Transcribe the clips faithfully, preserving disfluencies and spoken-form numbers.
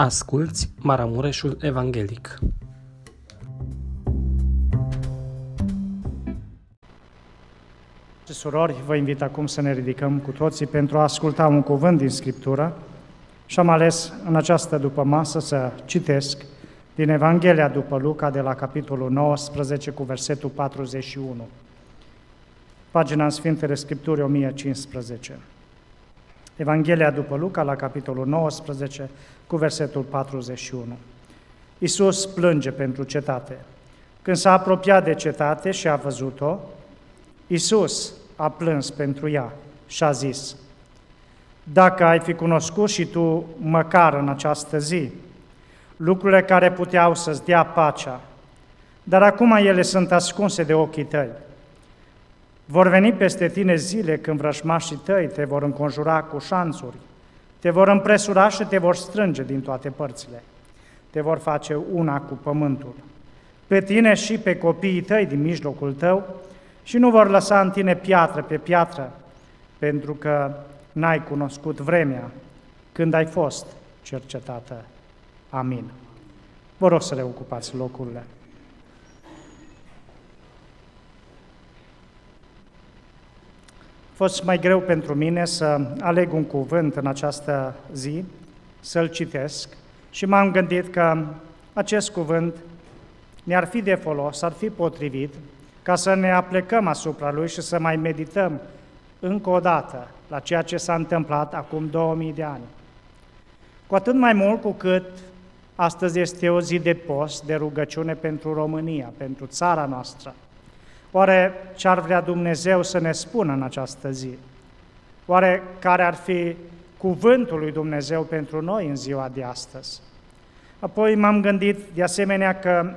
Asculți Maramureșul Evanghelic. Și surori, vă invit acum să ne ridicăm cu toții pentru a asculta un cuvânt din Scriptură și am ales în această dupămasă să citesc din Evanghelia după Luca de la capitolul nouăsprezece cu versetul patruzeci și unu, pagina în Sfintele Scripturi o mie cincisprezece. Evanghelia după Luca, la capitolul nouăsprezece, cu versetul patruzeci și unu. Iisus plânge pentru cetate. Când s-a apropiat de cetate și a văzut-o, Iisus a plâns pentru ea și a zis: „Dacă ai fi cunoscut și tu, măcar în această zi, lucrurile care puteau să-ți dea pacea, dar acum ele sunt ascunse de ochii tăi. Vor veni peste tine zile când vrăjmașii tăi te vor înconjura cu șanțuri, te vor împresura și te vor strânge din toate părțile, te vor face una cu pământul, pe tine și pe copiii tăi din mijlocul tău, și nu vor lăsa în tine piatră pe piatră, pentru că n-ai cunoscut vremea când ai fost cercetată." Amin. Vă rog să reocupați locurile. A fost mai greu pentru mine să aleg un cuvânt în această zi, să-l citesc, și m-am gândit că acest cuvânt ne-ar fi de folos, ar fi potrivit, ca să ne aplecăm asupra lui și să mai medităm încă o dată la ceea ce s-a întâmplat acum două mii de ani. Cu atât mai mult cu cât astăzi este o zi de post, de rugăciune pentru România, pentru țara noastră. Oare ce-ar vrea Dumnezeu să ne spună în această zi? Oare care ar fi cuvântul lui Dumnezeu pentru noi în ziua de astăzi? Apoi m-am gândit de asemenea că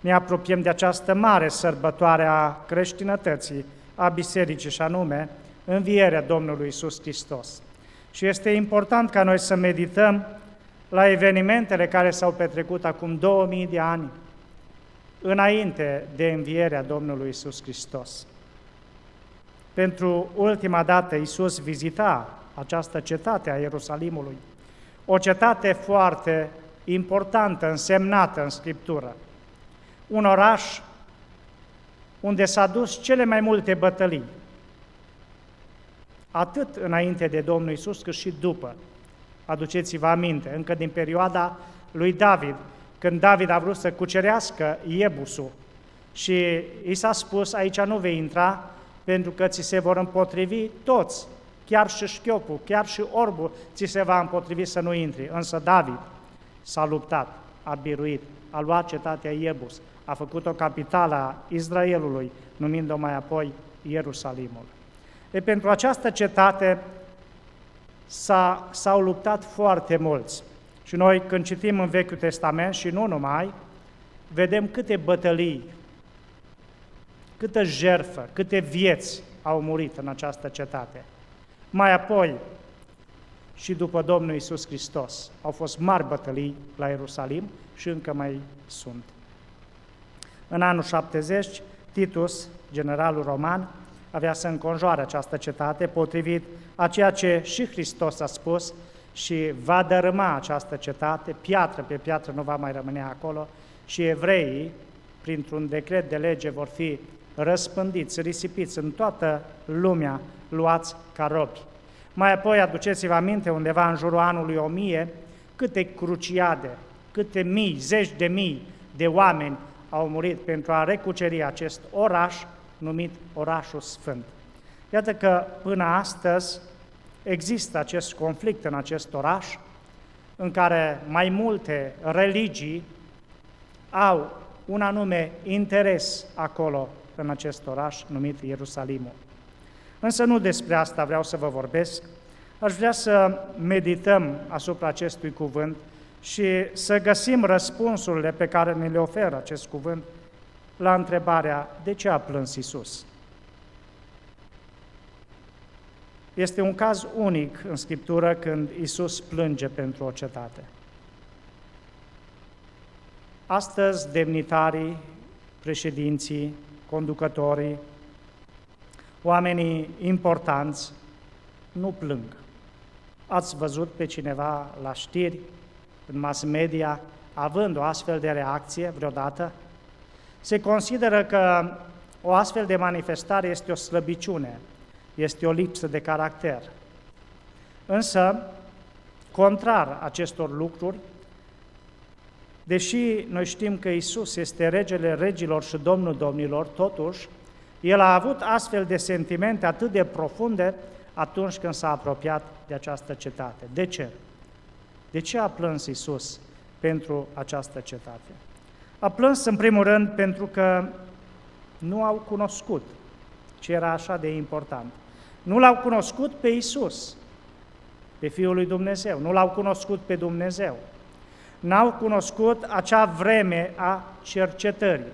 ne apropiem de această mare sărbătoare a creștinătății, a bisericii, și anume învierea Domnului Iisus Hristos. Și este important ca noi să medităm la evenimentele care s-au petrecut acum două mii de ani, înainte de învierea Domnului Iisus Hristos. Pentru ultima dată Iisus vizita această cetate a Ierusalimului, o cetate foarte importantă, însemnată în Scriptură, un oraș unde s-a dus cele mai multe bătălii, atât înainte de Domnul Iisus, cât și după. Aduceți-vă aminte, încă din perioada lui David, când David a vrut să cucerească Iebusul și i s-a spus: aici nu vei intra pentru că ți se vor împotrivi toți, chiar și șchiopul, chiar și orbul ți se va împotrivi să nu intri. Însă David s-a luptat, a biruit, a luat cetatea Iebus, a făcut-o capitală a Israelului, numind-o mai apoi Ierusalimul. E, pentru această cetate s-a, s-au luptat foarte mulți. Și noi, când citim în Vechiul Testament și nu numai, vedem câte bătălii, câtă jertfă, câte vieți au murit în această cetate. Mai apoi, și după Domnul Iisus Hristos, au fost mari bătălii la Ierusalim și încă mai sunt. În anul șaptezeci, Titus, generalul roman, avea să înconjoare această cetate potrivit a ceea ce și Hristos a spus, și va dărâma această cetate, piatră pe piatră nu va mai rămâne acolo, și evreii, printr-un decret de lege, vor fi răspândiți, risipiți în toată lumea, luați ca robi. Mai apoi, aduceți-vă aminte, undeva în jurul anului o mie, câte cruciade, câte mii, zeci de mii de oameni au murit pentru a recuceri acest oraș numit Orașul Sfânt. Iată că până astăzi există acest conflict în acest oraș, în care mai multe religii au un anume interes acolo, în acest oraș numit Ierusalimul. Însă nu despre asta vreau să vă vorbesc, aș vrea să medităm asupra acestui cuvânt și să găsim răspunsurile pe care ne le oferă acest cuvânt la întrebarea: de ce a plâns Iisus? Este un caz unic în Scriptură când Iisus plânge pentru o cetate. Astăzi, demnitarii, președinții, conducătorii, oamenii importanți nu plâng. Ați văzut pe cineva la știri, în mass media, având o astfel de reacție vreodată, se consideră că o astfel de manifestare este o slăbiciune, este o lipsă de caracter. Însă, contrar acestor lucruri, deși noi știm că Iisus este regele regilor și Domnul domnilor, totuși, El a avut astfel de sentimente atât de profunde atunci când s-a apropiat de această cetate. De ce? De ce a plâns Iisus pentru această cetate? A plâns, în primul rând, pentru că nu au cunoscut ce era așa de important. Nu l-au cunoscut pe Iisus, pe Fiul lui Dumnezeu, nu l-au cunoscut pe Dumnezeu. N-au cunoscut acea vreme a cercetării.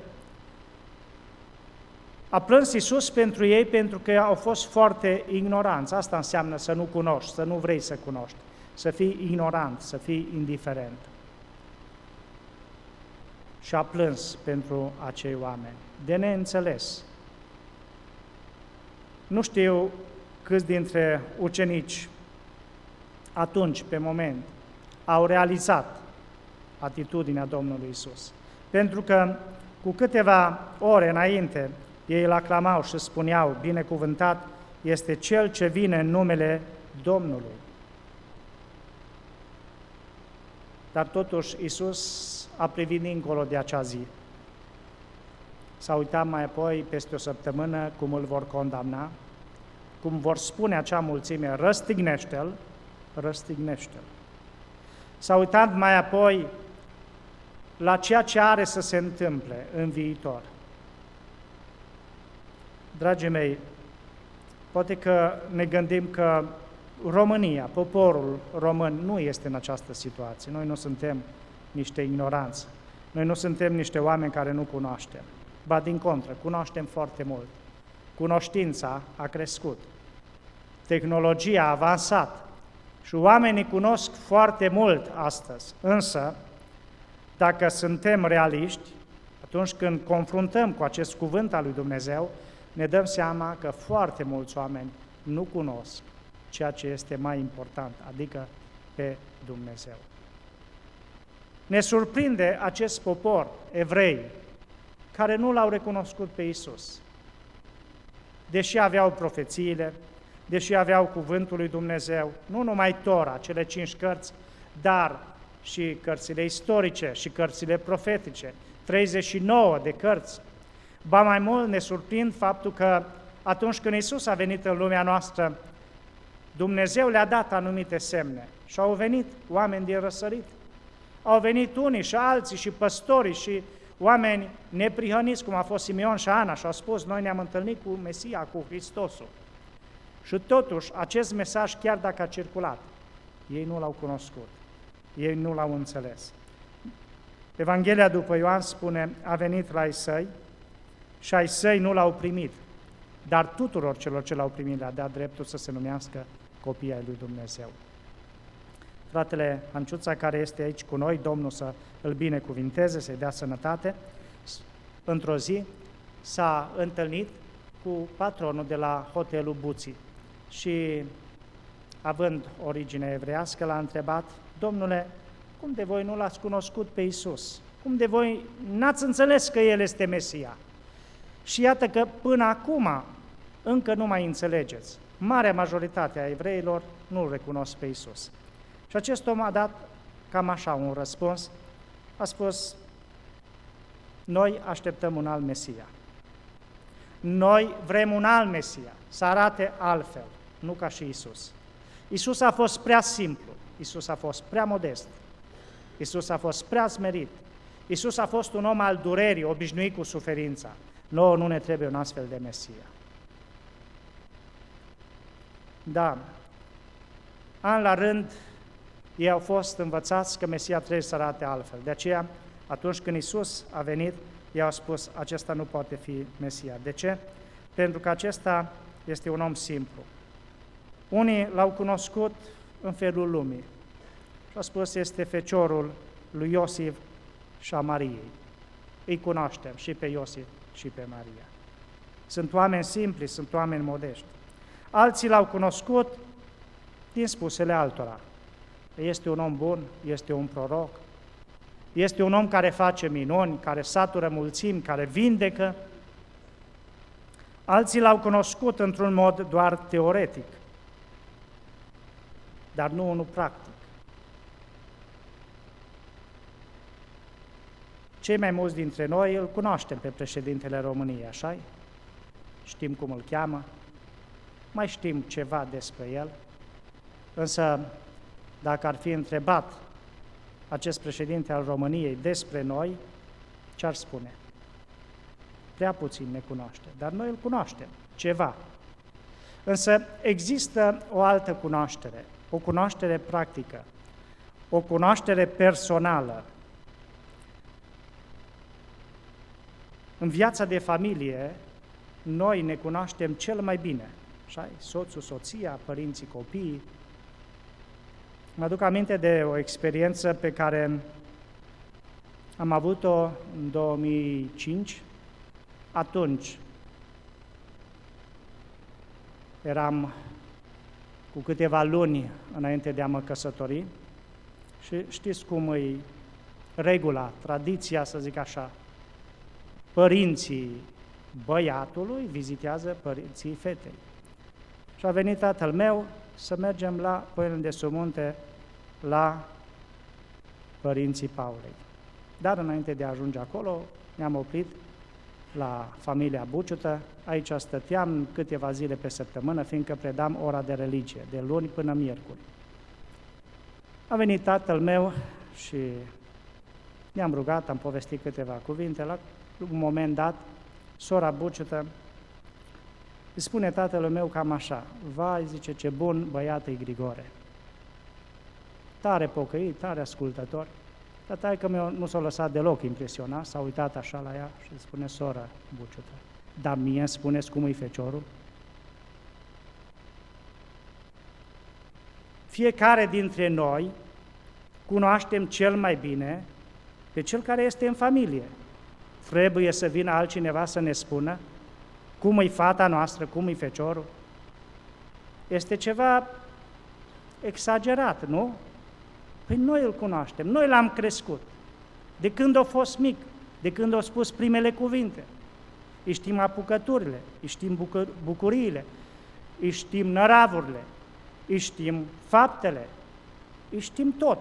A plâns Iisus pentru ei pentru că au fost foarte ignoranți. Asta înseamnă să nu cunoști, să nu vrei să cunoști, să fii ignorant, să fii indiferent. Și a plâns pentru acei oameni. De neînțeles. Nu știu câți dintre ucenici atunci, pe moment, au realizat atitudinea Domnului Iisus. Pentru că cu câteva ore înainte, ei îl aclamau și spuneau, binecuvântat este Cel ce vine în numele Domnului. Dar totuși Iisus a privit dincolo de acea zi. S-a uitat mai apoi, peste o săptămână, cum îl vor condamna, cum vor spune acea mulțime, răstignește-l, răstignește-l. S-a uitat mai apoi la ceea ce are să se întâmple în viitor. Dragii mei, poate că ne gândim că România, poporul român, nu este în această situație. Noi nu suntem niște ignoranți, noi nu suntem niște oameni care nu cunoaștem. Ba din contră, cunoaștem foarte mult. Cunoștința a crescut, tehnologia a avansat și oamenii cunosc foarte mult astăzi. Însă, dacă suntem realiști, atunci când confruntăm cu acest cuvânt al lui Dumnezeu, ne dăm seama că foarte mulți oameni nu cunosc ceea ce este mai important, adică pe Dumnezeu. Ne surprinde acest popor evrei care nu l-au recunoscut pe Iisus. Deși aveau profețiile, deși aveau cuvântul lui Dumnezeu, nu numai Tora, cele cinci cărți, dar și cărțile istorice și cărțile profetice, treizeci și nouă de cărți. Ba mai mult ne surprind faptul că atunci când Iisus a venit în lumea noastră, Dumnezeu le-a dat anumite semne și au venit oameni din răsărit. Au venit unii și alții și păstorii și oameni neprihăniți, cum a fost Simeon și Ana, și au spus, noi ne-am întâlnit cu Mesia, cu Hristosul. Și totuși, acest mesaj, chiar dacă a circulat, ei nu l-au cunoscut, ei nu l-au înțeles. Evanghelia după Ioan spune, a venit la ai săi și ai săi nu l-au primit, dar tuturor celor ce l-au primit le-a dat dreptul să se numească copii ai lui Dumnezeu. Fratele Anciuța, care este aici cu noi, Domnul să îl binecuvinteze, să-i dea sănătate, într-o zi s-a întâlnit cu patronul de la hotelul Buții și, având origine evreiască, l-a întrebat, Domnule, cum de voi nu l-ați cunoscut pe Iisus? Cum de voi n-ați înțeles că El este Mesia? Și iată că până acum încă nu mai înțelegeți. Marea majoritate a evreilor nu-L recunosc pe Iisus. Și acest om a dat cam așa un răspuns, a spus, noi așteptăm un alt Mesia. Noi vrem un alt Mesia, să arate altfel, nu ca și Iisus. Iisus a fost prea simplu, Iisus a fost prea modest, Iisus a fost prea smerit, Iisus a fost un om al durerii, obișnuit cu suferința. Nouă nu ne trebuie un astfel de Mesia. Da, an la rând, ei au fost învățați că Mesia trebuie să arate altfel. De aceea, atunci când Iisus a venit, ei au spus, acesta nu poate fi Mesia. De ce? Pentru că acesta este un om simplu. Unii l-au cunoscut în felul lumii și au spus, este feciorul lui Iosif și a Mariei. Îi cunoaștem și pe Iosif și pe Maria. Sunt oameni simpli, sunt oameni modești. Alții l-au cunoscut din spusele altora. este un om bun, este un proroc, este un om care face minuni, care satură mulțimi, care vindecă. Alții l-au cunoscut într-un mod doar teoretic, dar nu unul practic. Cei mai mulți dintre noi îl cunoaștem pe președintele României, așa-i? Știm cum îl cheamă, mai știm ceva despre el, însă dacă ar fi întrebat acest președinte al României despre noi, ce ar spune? Prea puțin ne cunoaște, dar noi îl cunoaștem, ceva. Însă există o altă cunoaștere, o cunoaștere practică, o cunoaștere personală. În viața de familie, noi ne cunoaștem cel mai bine, așa? Soțul, soția, părinții, copiii. Mă aduc aminte de o experiență pe care am avut-o în două mii cinci. Atunci eram cu câteva luni înainte de a mă căsători și știți cum e regula, tradiția, să zic așa, părinții băiatului vizitează părinții fetei. Și a venit tatăl meu să mergem la Pâinile de Sub Munte, la părinții Paulei. Dar înainte de a ajunge acolo, ne-am oprit la familia Bucută. Aici stăteam câteva zile pe săptămână, fiindcă predam ora de religie, de luni până miercuri. A venit tatăl meu și ne-am rugat, am povestit câteva cuvinte. La un moment dat, sora Bucută îi spune tatălui meu cam așa: vai, zice, ce bun băiat e Grigore. Tare pocăit, tare ascultător. Dar taică meu nu s-a lăsat deloc impresionat, s-a uitat așa la ea și spune: sora Bucută, dar mie îmi spuneți cum e feciorul? Fiecare dintre noi cunoaștem cel mai bine pe cel care este în familie. Trebuie să vină altcineva să ne spună cum e fata noastră, cum e feciorul? Este ceva exagerat, nu? Păi noi îl cunoaștem, noi l-am crescut. De când a fost mic, de când a spus primele cuvinte, îi știm apucăturile, îi știm bucuriile, îi știm năravurile, îi știm faptele, îi știm tot.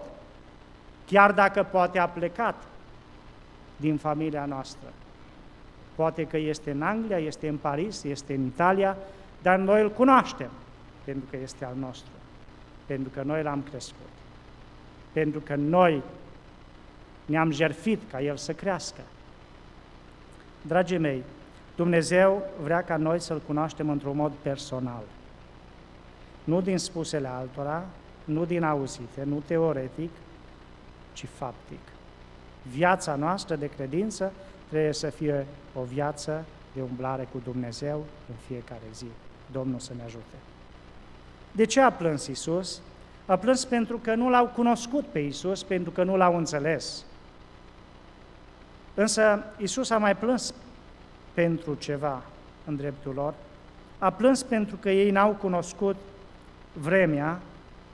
Chiar dacă poate a plecat din familia noastră. Poate că este în Anglia, este în Paris, este în Italia, dar noi îl cunoaștem, pentru că este al nostru, pentru că noi l-am crescut, pentru că noi ne-am jertfit ca el să crească. Dragii mei, Dumnezeu vrea ca noi să-L cunoaștem într-un mod personal, nu din spusele altora, nu din auzite, nu teoretic, ci faptic. Viața noastră de credință trebuie să fie o viață de umblare cu Dumnezeu în fiecare zi. Domnul să ne ajute! De ce a plâns Iisus? A plâns pentru că nu l-au cunoscut pe Iisus, pentru că nu l-au înțeles. Însă Iisus a mai plâns pentru ceva în dreptul lor. A plâns pentru că ei n-au cunoscut vremea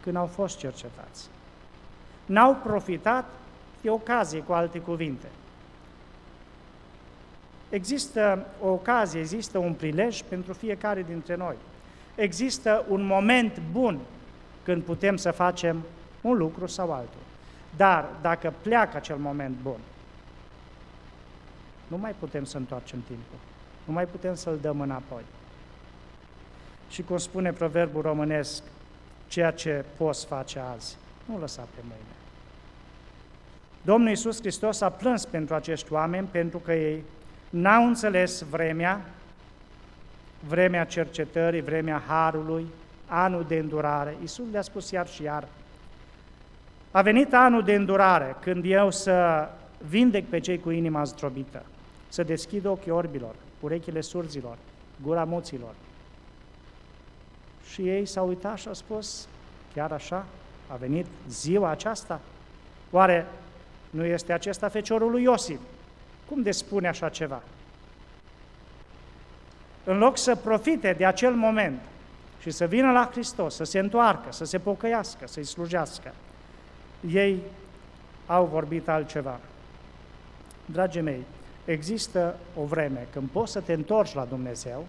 când au fost cercetați. N-au profitat de ocazie, cu alte cuvinte. Există o ocazie, există un prilej pentru fiecare dintre noi. Există un moment bun când putem să facem un lucru sau altul. Dar dacă pleacă acel moment bun, nu mai putem să întoarcem timpul, nu mai putem să-l dăm înapoi. Și cum spune proverbul românesc, ceea ce poți face azi, nu lăsa pe mâine. Domnul Iisus Hristos a plâns pentru acești oameni, pentru că ei n-au înțeles vremea, vremea cercetării, vremea harului, anul de îndurare. Iisus le-a spus iar și iar: a venit anul de îndurare, când eu să vindec pe cei cu inima zdrobită, să deschid ochii orbilor, urechile surzilor, gura muților. Și ei s-au uitat și au spus: chiar așa? A venit ziua aceasta? Oare nu este acesta feciorul lui Iosif? Cum de spune așa ceva? În loc să profite de acel moment și să vină la Hristos, să se întoarcă, să se pocăiască, să-i slujească, ei au vorbit altceva. Dragii mei, există o vreme când poți să te întorci la Dumnezeu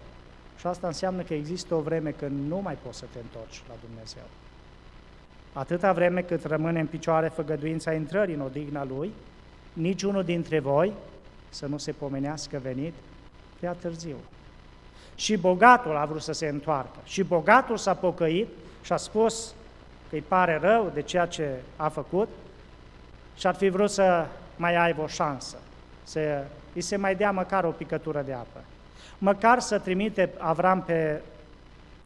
și asta înseamnă că există o vreme când nu mai poți să te întorci la Dumnezeu. Atâta vreme cât rămâne în picioare făgăduința intrării în odihna Lui, niciunul dintre voi să nu se pomenească venit prea târziu. Și bogatul a vrut să se întoarcă, și bogatul s-a pocăit și a spus că îi pare rău de ceea ce a făcut și ar fi vrut să mai aibă o șansă, să îi se mai dea măcar o picătură de apă. Măcar să trimite Avram pe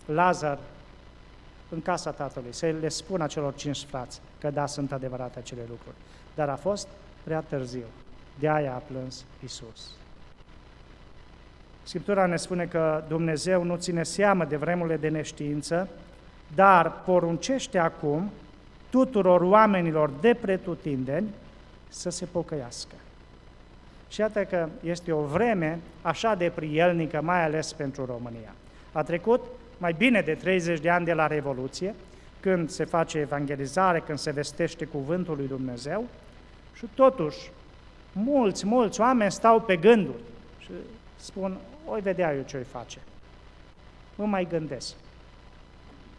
Lazar în casa tatălui, să le spună celor cinci frați că da, sunt adevărate acele lucruri. Dar a fost prea târziu. De aia a plâns Iisus. Scriptura ne spune că Dumnezeu nu ține seamă de vremurile de neștiință, dar poruncește acum tuturor oamenilor de pretutindeni să se pocăiască. Și iată că este o vreme așa de prielnică, mai ales pentru România. A trecut mai bine de treizeci de ani de la Revoluție, când se face evangelizare, când se vestește cuvântul lui Dumnezeu și totuși mulți, mulți oameni stau pe gânduri și spun, oi vedea eu ce-i face, mă mai gândesc.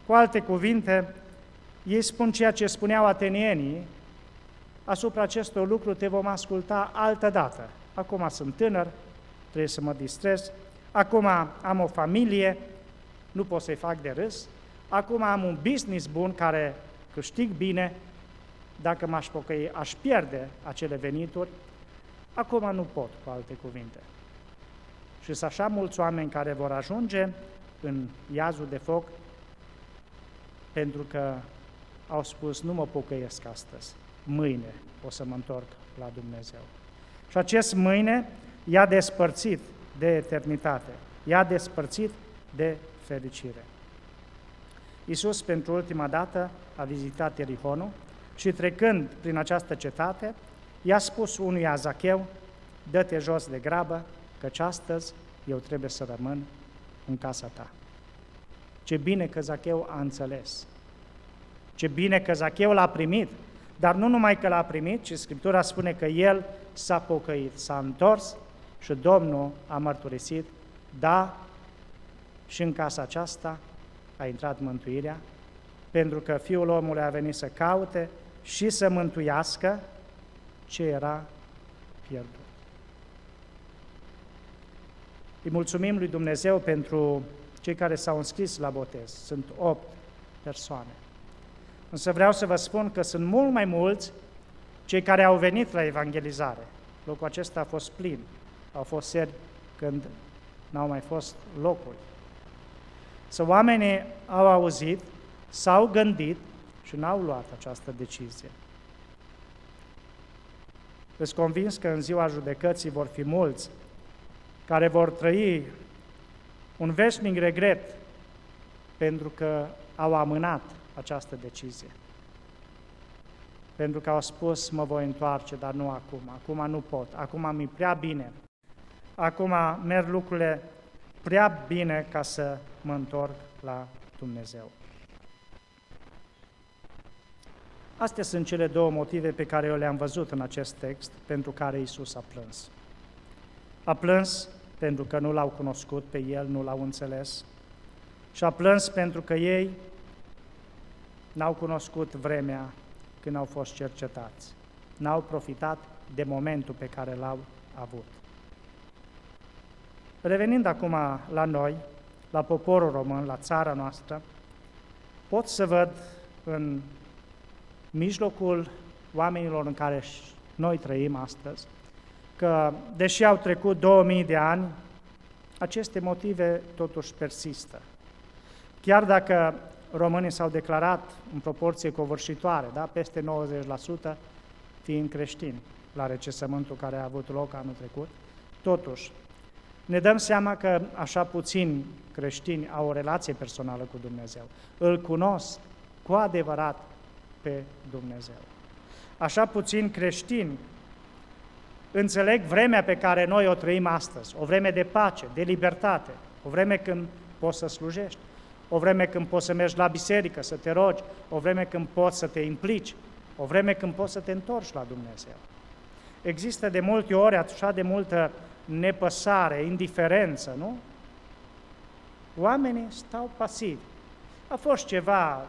Cu alte cuvinte, ei spun ceea ce spuneau atenienii, asupra acestor lucruri te vom asculta altă dată. Acum sunt tânăr, trebuie să mă distrez, acum am o familie, nu pot să-i fac de râs, acum am un business bun care câștig bine, dacă m-aș pocăi, aș pierde acele venituri, acum nu pot, cu alte cuvinte. Și sunt așa mulți oameni care vor ajunge în iazul de foc pentru că au spus, nu mă pocăiesc astăzi, mâine o să mă întorc la Dumnezeu. Și acest mâine i-a despărțit de eternitate, i-a despărțit de fericire. Iisus pentru ultima dată a vizitat Erihonul și trecând prin această cetate, i-a spus unuia Zacheu, dă-te jos de grabă, căci astăzi eu trebuie să rămân în casa ta. Ce bine că Zacheu a înțeles, ce bine că Zacheu l-a primit, dar nu numai că l-a primit, ci Scriptura spune că el s-a pocăit, s-a întors și Domnul a mărturisit, da, și în casa aceasta a intrat mântuirea, pentru că Fiul omului a venit să caute și să mântuiască ce era pierdut. Îi mulțumim lui Dumnezeu pentru cei care s-au înscris la botez. Sunt opt persoane. Însă vreau să vă spun că sunt mult mai mulți cei care au venit la evangelizare. Locul acesta a fost plin. Au fost seri când n-au mai fost locuri. Să oamenii au auzit, s-au gândit și n-au luat această decizie. Sunt convins că în ziua judecății vor fi mulți care vor trăi un veșnic regret pentru că au amânat această decizie. Pentru că au spus, mă voi întoarce, dar nu acum, acum nu pot, acum mi-e prea bine, acum merg lucrurile prea bine ca să mă întorc la Dumnezeu. Astea sunt cele două motive pe care eu le-am văzut în acest text, pentru care Iisus a plâns. A plâns pentru că nu l-au cunoscut pe El, nu l-au înțeles, și a plâns pentru că ei n-au cunoscut vremea când au fost cercetați, n-au profitat de momentul pe care l-au avut. Revenind acum la noi, la poporul român, la țara noastră, pot să văd în mijlocul oamenilor în care noi trăim astăzi, că, deși au trecut două mii de ani, aceste motive totuși persistă. Chiar dacă românii s-au declarat în proporție covârșitoare, da? Peste nouăzeci la sută fiind creștini la recesământul care a avut loc anul trecut, totuși ne dăm seama că așa puțini creștini au o relație personală cu Dumnezeu. Îl cunosc cu adevărat pe Dumnezeu. Așa puțini creștini înțeleg vremea pe care noi o trăim astăzi, o vreme de pace, de libertate, o vreme când poți să slujești, o vreme când poți să mergi la biserică, să te rogi, o vreme când poți să te implici, o vreme când poți să te întorci la Dumnezeu. Există de multe ori așa de multă nepăsare, indiferență, nu? Oamenii stau pasivi. A fost ceva,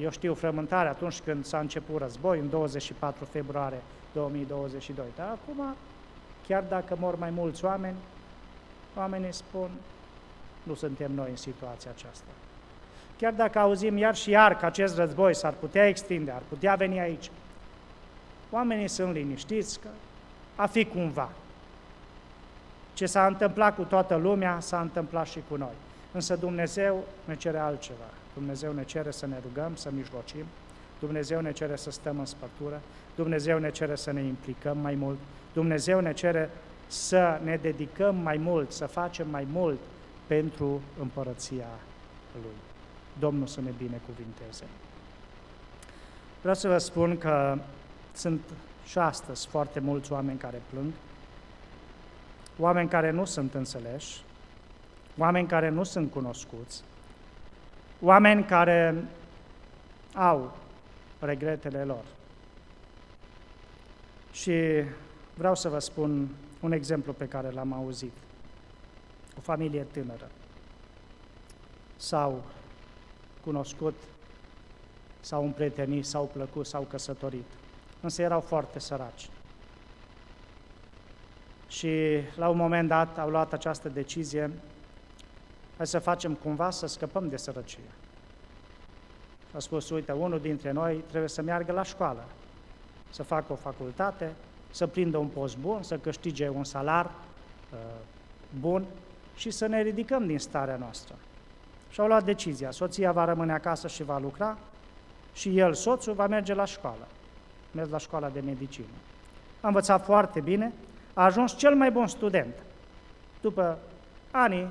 eu știu, frământare atunci când s-a început război, în douăzeci și patru februarie două mii douăzeci și doi, dar acum, chiar dacă mor mai mulți oameni, oamenii spun, nu suntem noi în situația aceasta. Chiar dacă auzim iar și iar că acest război s-ar putea extinde, ar putea veni aici, oamenii sunt liniștiți că a fi cumva. Ce s-a întâmplat cu toată lumea, s-a întâmplat și cu noi. Însă Dumnezeu ne cere altceva. Dumnezeu ne cere să ne rugăm, să mijlocim. Dumnezeu ne cere să stăm în spătură. Dumnezeu ne cere să ne implicăm mai mult. Dumnezeu ne cere să ne dedicăm mai mult, să facem mai mult pentru împărăția Lui. Domnul să ne binecuvinteze. Vreau să vă spun că sunt și astăzi foarte mulți oameni care plâng, oameni care nu sunt înțeleși, oameni care nu sunt cunoscuți, oameni care au regretele lor. Și vreau să vă spun un exemplu pe care l-am auzit. O familie tânără s-au cunoscut, s-au împrietenit, s-au plăcut, s-au căsătorit, însă erau foarte săraci. Și la un moment dat au luat această decizie, hai să facem cumva să scăpăm de sărăcie. A spus, uite, unul dintre noi trebuie să meargă la școală, să facă o facultate, să prindă un post bun, să câștige un salar uh, bun și să ne ridicăm din starea noastră. Și au luat decizia, soția va rămâne acasă și va lucra și el, soțul, va merge la școală. Merge la școala de medicină. A învățat foarte bine, a ajuns cel mai bun student. După ani,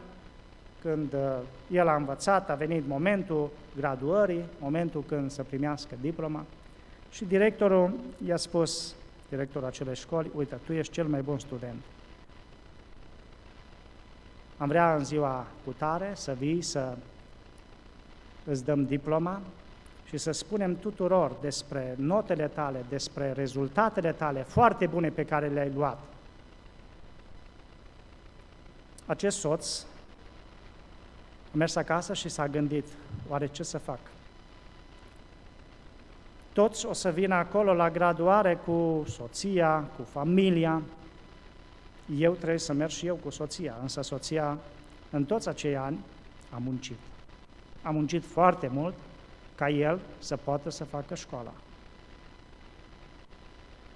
când uh, el a învățat, a venit momentul graduării, momentul când să primească diploma și directorul i-a spus, directorul acelei școli, uite, tu ești cel mai bun student. Am vrea în ziua cu tare să vii, să îți dăm diploma și să spunem tuturor despre notele tale, despre rezultatele tale foarte bune pe care le-ai luat. Acest soț a mers acasă și s-a gândit, oare ce să fac? Toți o să vină acolo la graduare cu soția, cu familia. Eu trebuie să merg și eu cu soția, însă soția în toți acei ani a muncit. A muncit foarte mult ca el să poată să facă școala.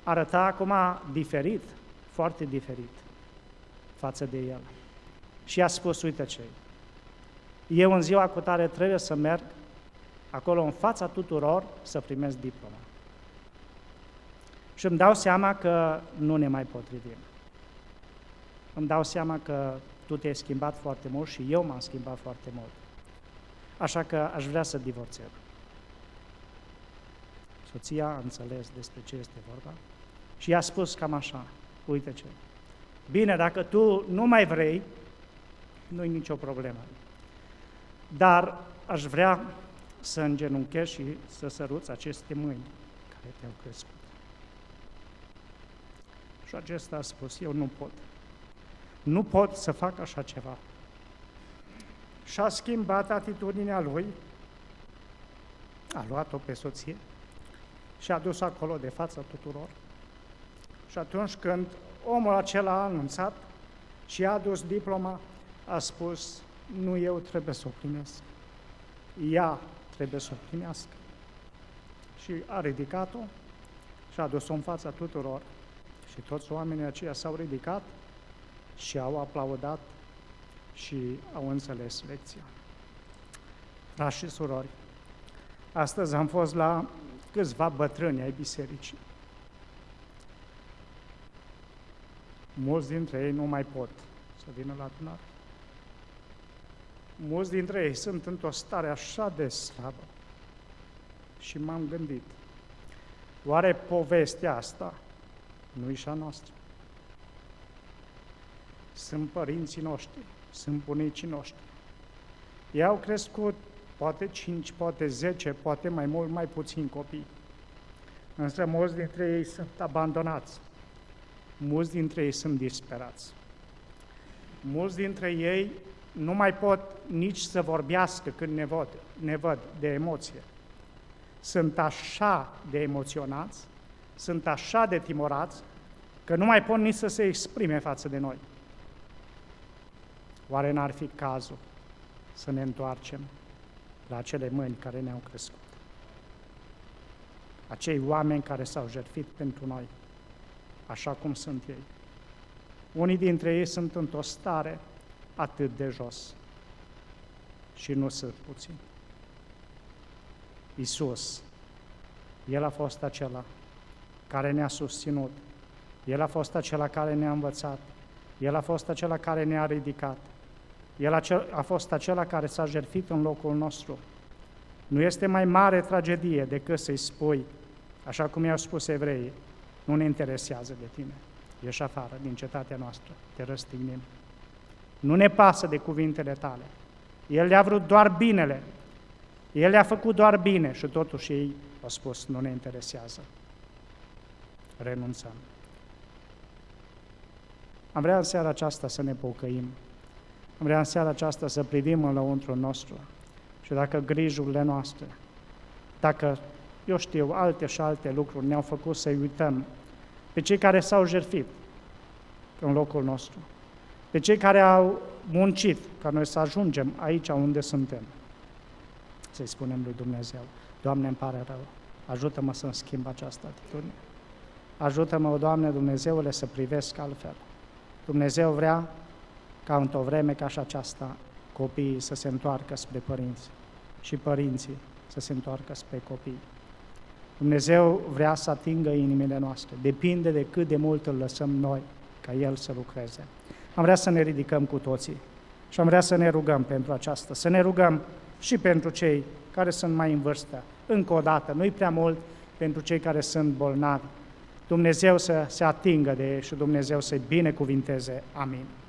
Arăta acum diferit, foarte diferit față de el. Și a spus, uite ce, eu în ziua cu tare trebuie să merg acolo în fața tuturor să primesc diploma. Și îmi dau seama că nu ne mai potrivim. Îmi dau seama că tu te-ai schimbat foarte mult și eu m-am schimbat foarte mult. Așa că aș vrea să divorțez. Soția a înțeles despre ce este vorba și i-a spus cam așa, uite ce, bine, dacă tu nu mai vrei, nu-i nicio problemă, dar aș vrea să îngenunchezi și să săruți aceste mâini care te-au crescut. Și acesta a spus, eu nu pot. Nu pot să fac așa ceva. Și-a schimbat atitudinea lui, a luat-o pe soție și a dus acolo de fața tuturor. Și atunci când omul acela a anunțat și a adus diploma, a spus, nu eu trebuie să o primesc, ea trebuie să o primească. Și a ridicat-o și a dus-o în fața tuturor și toți oamenii aceia s-au ridicat și au aplaudat și au înțeles lecția. Frați și surori, astăzi am fost la câțiva bătrâni ai bisericii. Mulți dintre ei nu mai pot să vină la adunare. Mulți dintre ei sunt într-o stare așa de slabă. Și m-am gândit, oare povestea asta nu-i și a noastră? Sunt părinții noștri, sunt bunicii noștri. Ei au crescut poate cinci, poate zece, poate mai mult, mai puțin copii. însă mulți dintre ei sunt abandonați, mulți dintre ei sunt disperați, mulți dintre ei nu mai pot nici să vorbească când ne văd, ne văd de emoție. Sunt așa de emoționați, sunt așa de timorați, că nu mai pot nici să se exprime față de noi. Oare n-ar fi cazul să ne întoarcem la acele mâini care ne-au crescut? Acei oameni care s-au jertfit pentru noi, așa cum sunt ei. Unii dintre ei sunt într-o stare atât de jos și nu sunt puțini. Iisus, El a fost acela care ne-a susținut, El a fost acela care ne-a învățat, El a fost acela care ne-a ridicat, El a, cel, a fost acela care s-a jertfit în locul nostru. Nu este mai mare tragedie decât să-i spui, așa cum i-au spus evreii, nu ne interesează de tine, ieși afară din cetatea noastră, te răstignim. Nu ne pasă de cuvintele tale, El le-a vrut doar binele, El le-a făcut doar bine și totuși ei au spus, nu ne interesează, renunțăm. Am vrea în seara aceasta să ne pocăim, am vrea în seara aceasta să privim în lăuntrul nostru și dacă grijurile noastre, dacă, eu știu, alte și alte lucruri ne-au făcut să uităm pe cei care s-au jertfit în locul nostru, pe cei care au muncit ca noi să ajungem aici unde suntem, să-i spunem lui Dumnezeu, Doamne, îmi pare rău, ajută-mă să-mi schimb această atitudine. Ajută-mă, Doamne Dumnezeule, să privesc altfel. Dumnezeu vrea ca într-o vreme ca și aceasta copiii să se întoarcă spre părinți și părinții să se întoarcă spre copii. Dumnezeu vrea să atingă inimile noastre, depinde de cât de mult îl lăsăm noi ca El să lucreze. Am vrea să ne ridicăm cu toții și am vrea să ne rugăm pentru aceasta, să ne rugăm și pentru cei care sunt mai în vârstă. Încă o dată, nu-i prea mult pentru cei care sunt bolnavi. Dumnezeu să se atingă de ei și Dumnezeu să-i binecuvinteze. Amin.